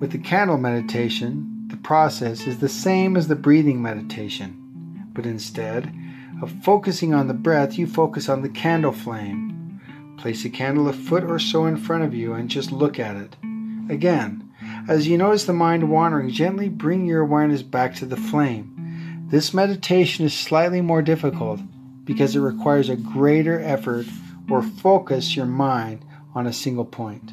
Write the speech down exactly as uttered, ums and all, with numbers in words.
With the candle meditation, the process is the same as the breathing meditation, but instead of focusing on the breath, you focus on the candle flame. Place a candle a foot or so in front of you and just look at it. Again, as you notice the mind wandering, gently bring your awareness back to the flame. This meditation is slightly more difficult because it requires a greater effort or focus your mind on a single point.